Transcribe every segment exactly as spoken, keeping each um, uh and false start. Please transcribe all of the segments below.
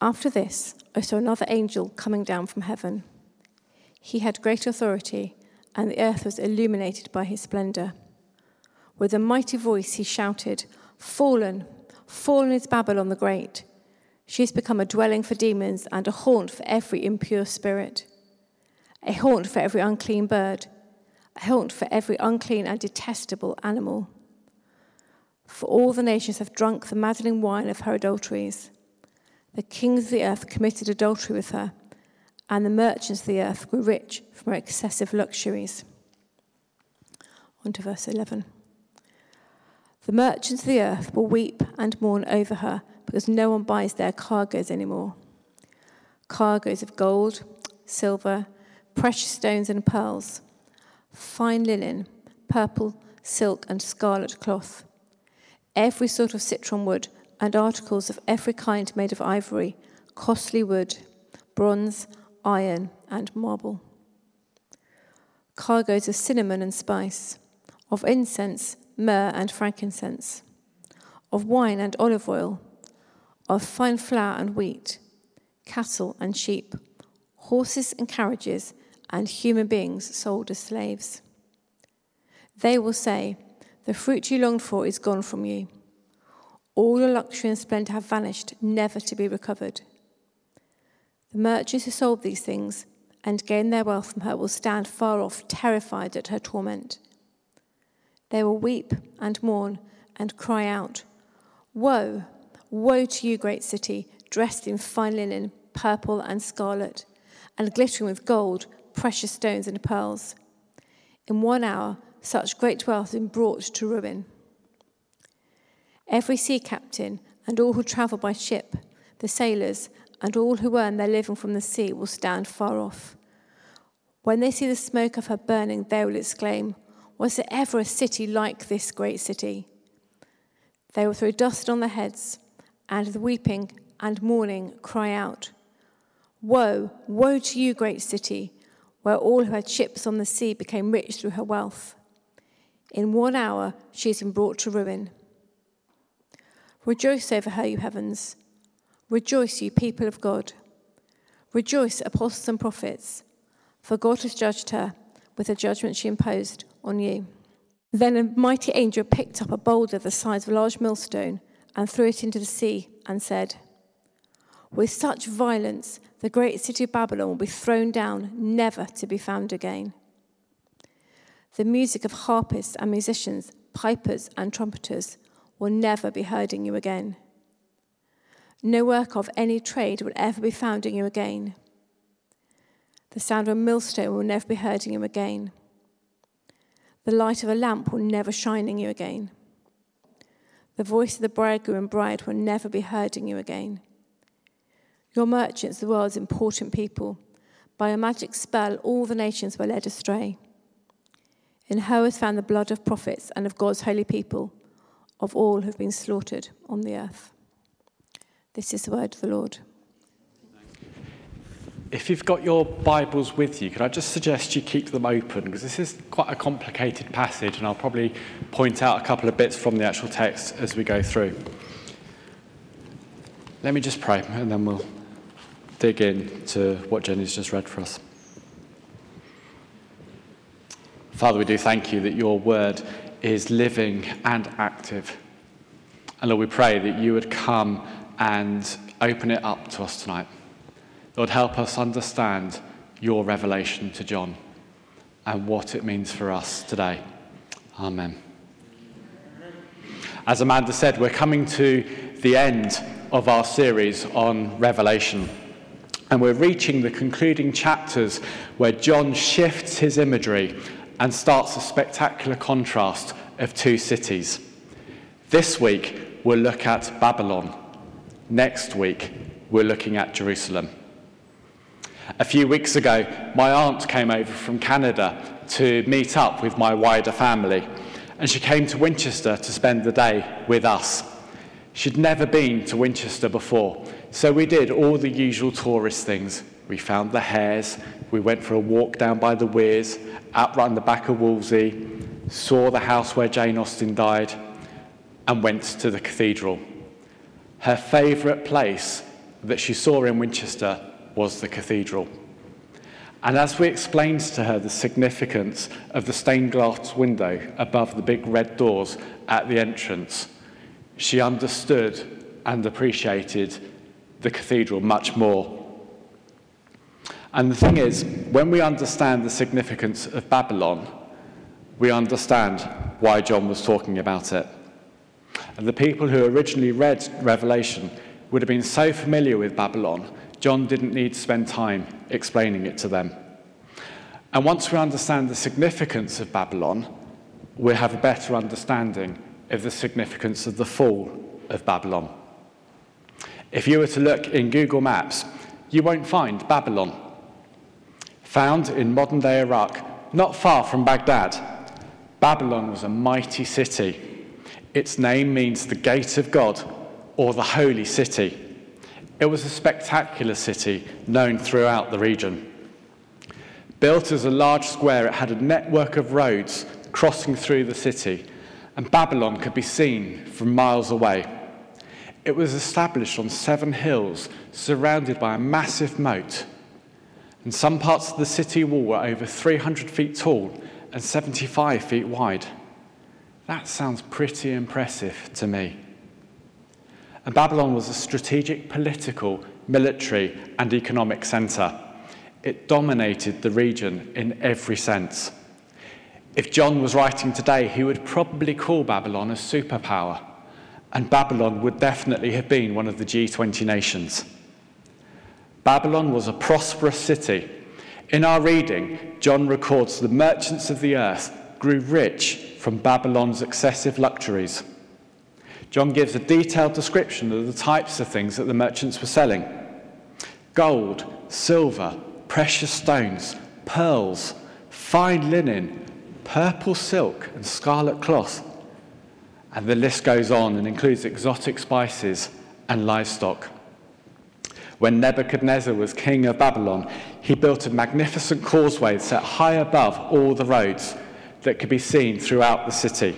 After this, I saw another angel coming down from heaven. He had great authority, and the earth was illuminated by his splendor. With a mighty voice he shouted, "Fallen, fallen is Babylon the Great. She has become a dwelling for demons and a haunt for every impure spirit, a haunt for every unclean bird, a haunt for every unclean and detestable animal. For all the nations have drunk the maddening wine of her adulteries. The kings of the earth committed adultery with her, and the merchants of the earth grew rich from her excessive luxuries." On to verse eleven. The merchants of the earth will weep and mourn over her, because no one buys their cargoes anymore. Cargoes of gold, silver, precious stones and pearls, fine linen, purple, silk and scarlet cloth, every sort of citron wood, and articles of every kind made of ivory, costly wood, bronze, iron and marble. Cargoes of cinnamon and spice, of incense, myrrh and frankincense, of wine and olive oil, of fine flour and wheat, cattle and sheep, horses and carriages, and human beings sold as slaves. They will say, "The fruit you longed for is gone from you. All your luxury and splendor have vanished, never to be recovered." The merchants who sold these things and gained their wealth from her will stand far off, terrified at her torment. They will weep and mourn and cry out, "Woe! Woe to you, great city, dressed in fine linen, purple and scarlet, and glittering with gold, precious stones and pearls. In one hour, such great wealth has been brought to ruin." Every sea captain and all who travel by ship, the sailors and all who earn their living from the sea will stand far off. When they see the smoke of her burning, they will exclaim, "Was there ever a city like this great city?" They will throw dust on their heads, and with weeping and mourning cry out, "Woe, woe to you, great city, where all who had ships on the sea became rich through her wealth. In one hour she has been brought to ruin." Rejoice over her, you heavens. Rejoice, you people of God. Rejoice, apostles and prophets, for God has judged her with the judgment she imposed on you. Then a mighty angel picked up a boulder the size of a large millstone and threw it into the sea and said, "With such violence, the great city of Babylon will be thrown down, never to be found again." The music of harpists and musicians, pipers and trumpeters will never be heard in you again. No work of any trade will ever be found in you again. The sound of a millstone will never be heard in you again. The light of a lamp will never shine in you again. The voice of the bridegroom and bride will never be heard in you again. Your merchants, the world's important people, by a magic spell all the nations were led astray. In her was found the blood of prophets and of God's holy people, of all who have been slaughtered on the earth. This is the word of the Lord. If you've got your Bibles with you, could I just suggest you keep them open, because this is quite a complicated passage and I'll probably point out a couple of bits from the actual text as we go through. Let me just pray and then we'll dig in to what Jenny's just read for us. Father, we do thank you that your word is living and active. And Lord, we pray that you would come and open it up to us tonight. Lord, help us understand your revelation to John and what it means for us today. Amen. As Amanda said, we're coming to the end of our series on Revelation. And we're reaching the concluding chapters where John shifts his imagery and starts a spectacular contrast of two cities. This week, we'll look at Babylon. Next week, we're looking at Jerusalem. A few weeks ago, my aunt came over from Canada to meet up with my wider family, and she came to Winchester to spend the day with us. She'd never been to Winchester before, so we did all the usual tourist things. We found the hares, we went for a walk down by the weirs, out round the back of Wolsey, saw the house where Jane Austen died, and went to the cathedral. Her favourite place that she saw in Winchester was the cathedral. And as we explained to her the significance of the stained glass window above the big red doors at the entrance, she understood and appreciated the cathedral much more. And the thing is, when we understand the significance of Babylon, we understand why John was talking about it. And the people who originally read Revelation would have been so familiar with Babylon, John didn't need to spend time explaining it to them. And once we understand the significance of Babylon, we have a better understanding of the significance of the fall of Babylon. If you were to look in Google Maps, you won't find Babylon. Found in modern-day Iraq, not far from Baghdad, Babylon was a mighty city. Its name means the gate of God, or the holy city. It was a spectacular city known throughout the region. Built as a large square, it had a network of roads crossing through the city, and Babylon could be seen from miles away. It was established on seven hills, surrounded by a massive moat. And some parts of the city wall were over three hundred feet tall and seventy-five feet wide. That sounds pretty impressive to me. And Babylon was a strategic political, military, and economic center. It dominated the region in every sense. If John was writing today, he would probably call Babylon a superpower, and Babylon would definitely have been one of the G twenty nations. Babylon was a prosperous city. In our reading, John records the merchants of the earth grew rich from Babylon's excessive luxuries. John gives a detailed description of the types of things that the merchants were selling: gold, silver, precious stones, pearls, fine linen, purple silk, and scarlet cloth. And the list goes on and includes exotic spices and livestock. When Nebuchadnezzar was king of Babylon, he built a magnificent causeway set high above all the roads that could be seen throughout the city.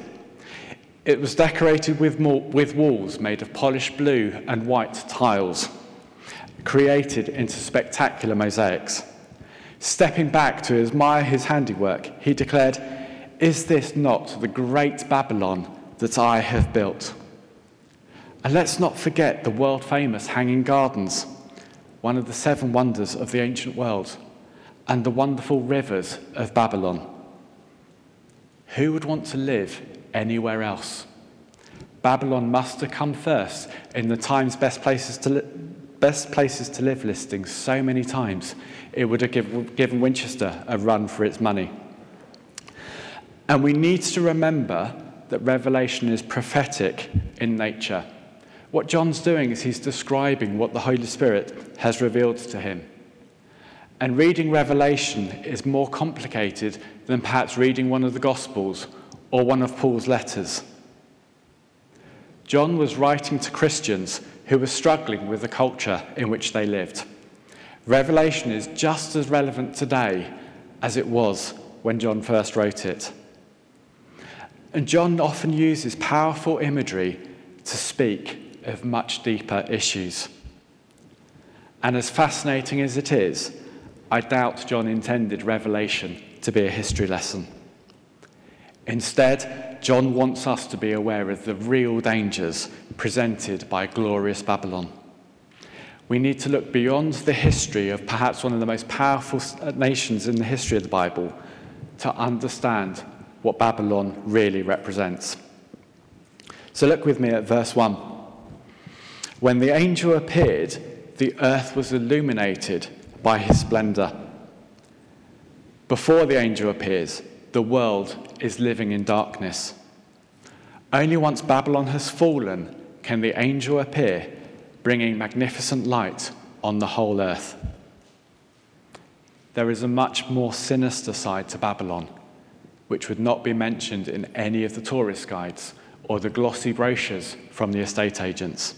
It was decorated with, with walls made of polished blue and white tiles, created into spectacular mosaics. Stepping back to admire his handiwork, he declared, "Is this not the great Babylon that I have built?" And let's not forget the world-famous Hanging Gardens, one of the seven wonders of the ancient world, and the wonderful rivers of Babylon. Who would want to live anywhere else? Babylon must have come first in the Times best places to, li- best places to live listing so many times, it would have give, given Winchester a run for its money. And we need to remember that Revelation is prophetic in nature. What John's doing is he's describing what the Holy Spirit has revealed to him. And reading Revelation is more complicated than perhaps reading one of the Gospels or one of Paul's letters. John was writing to Christians who were struggling with the culture in which they lived. Revelation is just as relevant today as it was when John first wrote it. And John often uses powerful imagery to speak of much deeper issues. And as fascinating as it is, I doubt John intended Revelation to be a history lesson. Instead, John wants us to be aware of the real dangers presented by glorious Babylon. We need to look beyond the history of perhaps one of the most powerful nations in the history of the Bible to understand what Babylon really represents. So look with me at verse one. When the angel appeared, the earth was illuminated by his splendor. Before the angel appears, the world is living in darkness. Only once Babylon has fallen can the angel appear, bringing magnificent light on the whole earth. There is a much more sinister side to Babylon, which would not be mentioned in any of the tourist guides or the glossy brochures from the estate agents.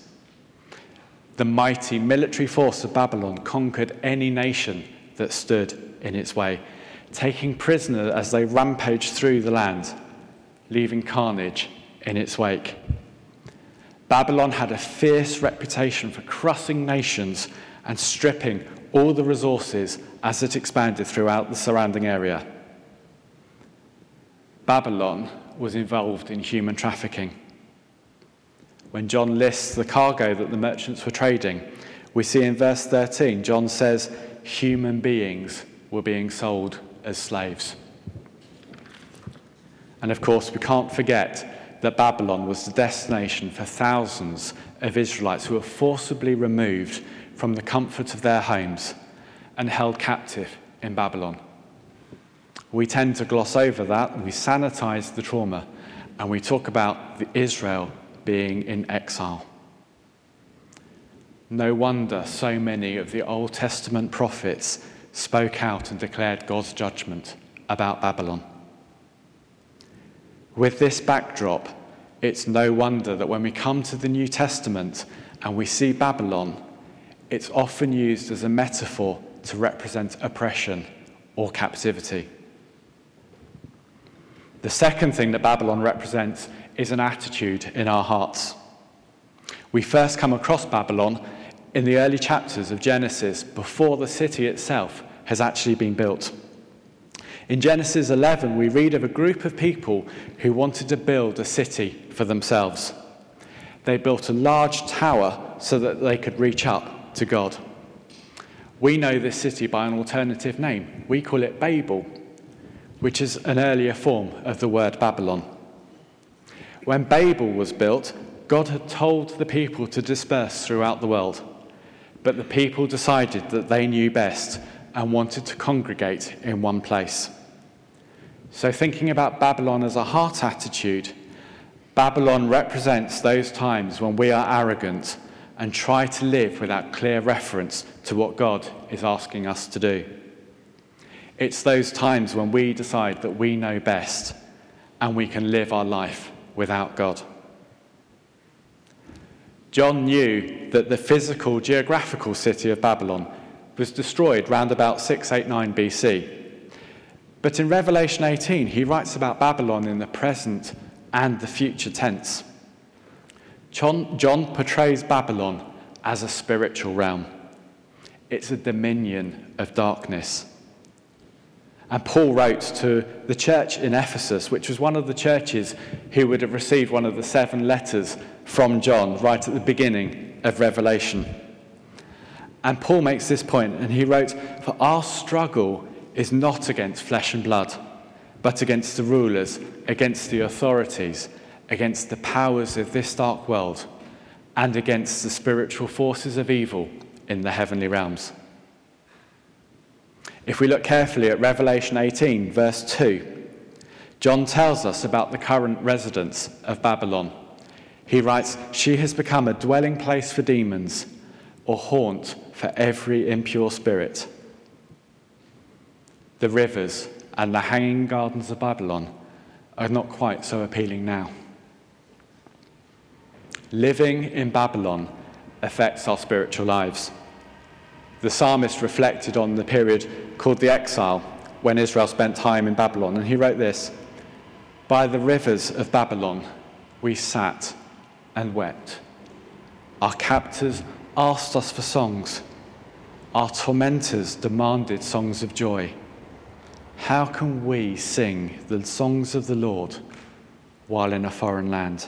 The mighty military force of Babylon conquered any nation that stood in its way, taking prisoner as they rampaged through the land, leaving carnage in its wake. Babylon had a fierce reputation for crushing nations and stripping all the resources as it expanded throughout the surrounding area. Babylon was involved in human trafficking. When John lists the cargo that the merchants were trading, we see in verse thirteen, John says, human beings were being sold as slaves. And of course, we can't forget that Babylon was the destination for thousands of Israelites who were forcibly removed from the comfort of their homes and held captive in Babylon. We tend to gloss over that, and we sanitize the trauma, and we talk about the Israel being in exile. No wonder so many of the Old Testament prophets spoke out and declared God's judgment about Babylon. With this backdrop, it's no wonder that when we come to the New Testament and we see Babylon, it's often used as a metaphor to represent oppression or captivity. The second thing that Babylon represents is an attitude in our hearts. We first come across Babylon in the early chapters of Genesis, before the city itself has actually been built. In Genesis eleven, we read of a group of people who wanted to build a city for themselves. They built a large tower so that they could reach up to God. We know this city by an alternative name. We call it Babel, which is an earlier form of the word Babylon. When Babel was built, God had told the people to disperse throughout the world, but the people decided that they knew best and wanted to congregate in one place. So thinking about Babylon as a heart attitude, Babylon represents those times when we are arrogant and try to live without clear reference to what God is asking us to do. It's those times when we decide that we know best and we can live our life without God. John knew that the physical, geographical city of Babylon was destroyed round about six eighty-nine B C. But in Revelation eighteen, he writes about Babylon in the present and the future tense. John, John portrays Babylon as a spiritual realm. It's a dominion of darkness. And Paul wrote to the church in Ephesus, which was one of the churches who would have received one of the seven letters from John right at the beginning of Revelation. And Paul makes this point, and he wrote, "For our struggle is not against flesh and blood, but against the rulers, against the authorities, against the powers of this dark world, and against the spiritual forces of evil in the heavenly realms." If we look carefully at Revelation eighteen, verse two, John tells us about the current residents of Babylon. He writes, "She has become a dwelling place for demons, or haunt for every impure spirit. The rivers and the hanging gardens of Babylon are not quite so appealing now." Living in Babylon affects our spiritual lives. The psalmist reflected on the period called the exile, when Israel spent time in Babylon, and he wrote this, "By the rivers of Babylon we sat and wept. Our captors asked us for songs. Our tormentors demanded songs of joy. How can we sing the songs of the Lord while in a foreign land?"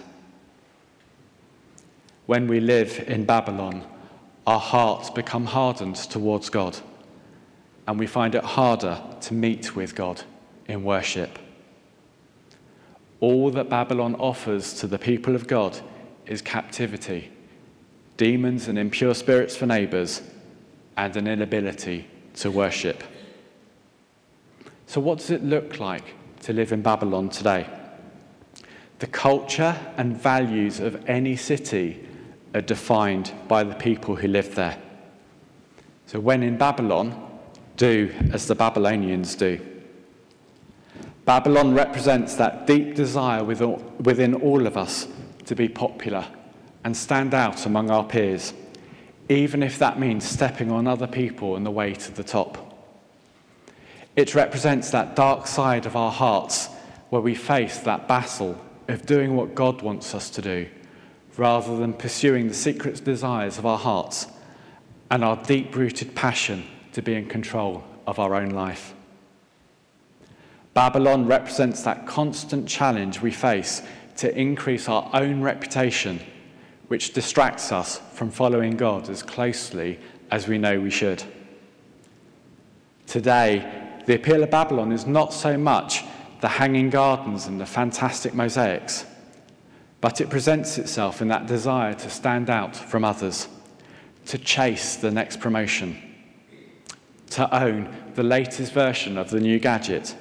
When we live in Babylon, our hearts become hardened towards God, and we find it harder to meet with God in worship. All that Babylon offers to the people of God is captivity, demons and impure spirits for neighbours, and an inability to worship. So what does it look like to live in Babylon today? The culture and values of any city are defined by the people who live there. So when in Babylon, do as the Babylonians do. Babylon represents that deep desire within all of us to be popular and stand out among our peers, even if that means stepping on other people on the way to the top. It represents that dark side of our hearts where we face that battle of doing what God wants us to do rather than pursuing the secret desires of our hearts and our deep-rooted passion to be in control of our own life. Babylon represents that constant challenge we face to increase our own reputation, which distracts us from following God as closely as we know we should. Today, the appeal of Babylon is not so much the hanging gardens and the fantastic mosaics, but it presents itself in that desire to stand out from others, to chase the next promotion, to own the latest version of the new gadget,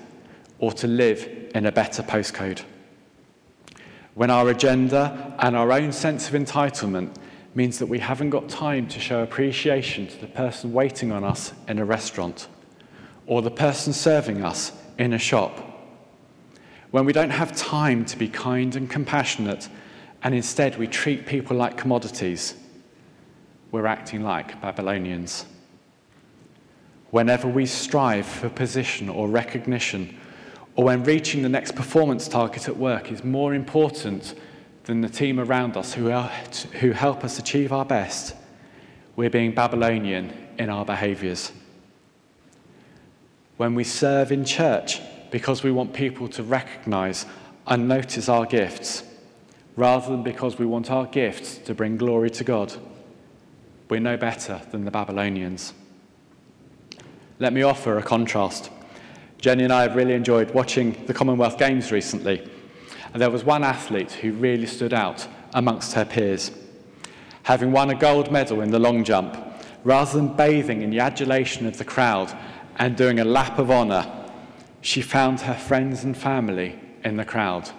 or to live in a better postcode. When our agenda and our own sense of entitlement means that we haven't got time to show appreciation to the person waiting on us in a restaurant, or the person serving us in a shop, when we don't have time to be kind and compassionate, and instead we treat people like commodities, we're acting like Babylonians. Whenever we strive for position or recognition, or when reaching the next performance target at work is more important than the team around us who, are, who help us achieve our best, we're being Babylonian in our behaviours. When we serve in church because we want people to recognise and notice our gifts, rather than because we want our gifts to bring glory to God, we're no better than the Babylonians. Let me offer a contrast. Jenny and I have really enjoyed watching the Commonwealth Games recently, and there was one athlete who really stood out amongst her peers. Having won a gold medal in the long jump, rather than bathing in the adulation of the crowd and doing a lap of honour, she found her friends and family in the crowd.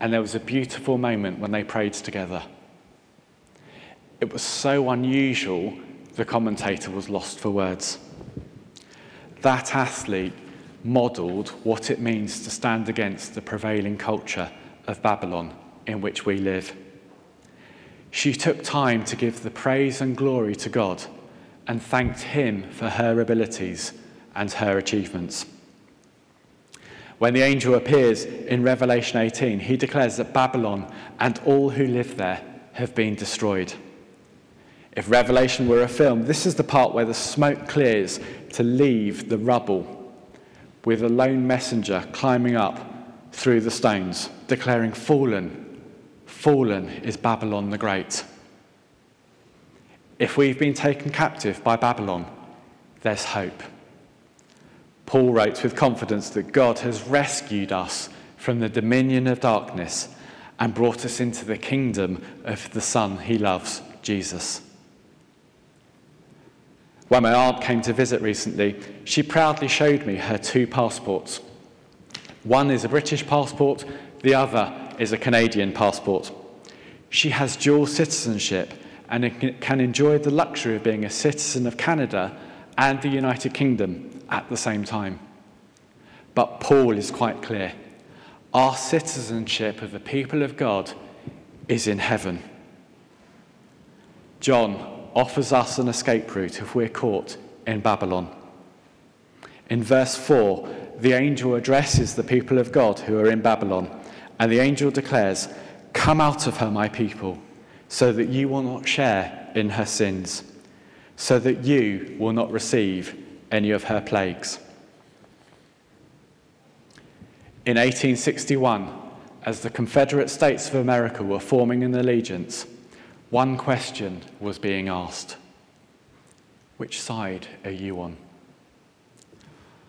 And there was a beautiful moment when they prayed together. It was so unusual, the commentator was lost for words. That athlete modelled what it means to stand against the prevailing culture of Babylon in which we live. She took time to give the praise and glory to God and thanked him for her abilities and her achievements. When the angel appears in Revelation eighteen, he declares that Babylon and all who live there have been destroyed. If Revelation were a film, this is the part where the smoke clears to leave the rubble, with a lone messenger climbing up through the stones, declaring, "Fallen, fallen is Babylon the Great." If we've been taken captive by Babylon, there's hope. Paul wrote with confidence that God has rescued us from the dominion of darkness and brought us into the kingdom of the Son he loves, Jesus. When my aunt came to visit recently, she proudly showed me her two passports. One is a British passport, the other is a Canadian passport. She has dual citizenship and can enjoy the luxury of being a citizen of Canada and the United Kingdom at the same time. But Paul is quite clear. Our citizenship of the people of God is in heaven. John offers us an escape route if we're caught in Babylon. In verse four, the angel addresses the people of God who are in Babylon, and the angel declares, "Come out of her, my people, so that you will not share in her sins, so that you will not receive any of her plagues." In eighteen sixty-one, as the Confederate States of America were forming an allegiance, one question was being asked. Which side are you on?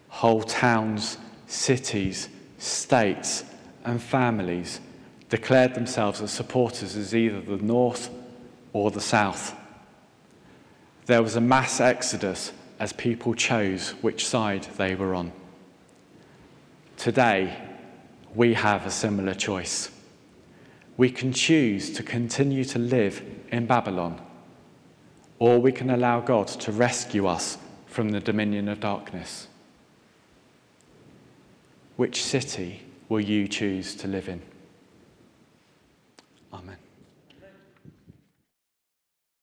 Whole towns, cities, states, and families declared themselves as supporters as either the North or the South. There was a mass exodus as people chose which side they were on. Today, we have a similar choice. We can choose to continue to live in Babylon, or we can allow God to rescue us from the dominion of darkness. Which city will you choose to live in? Amen.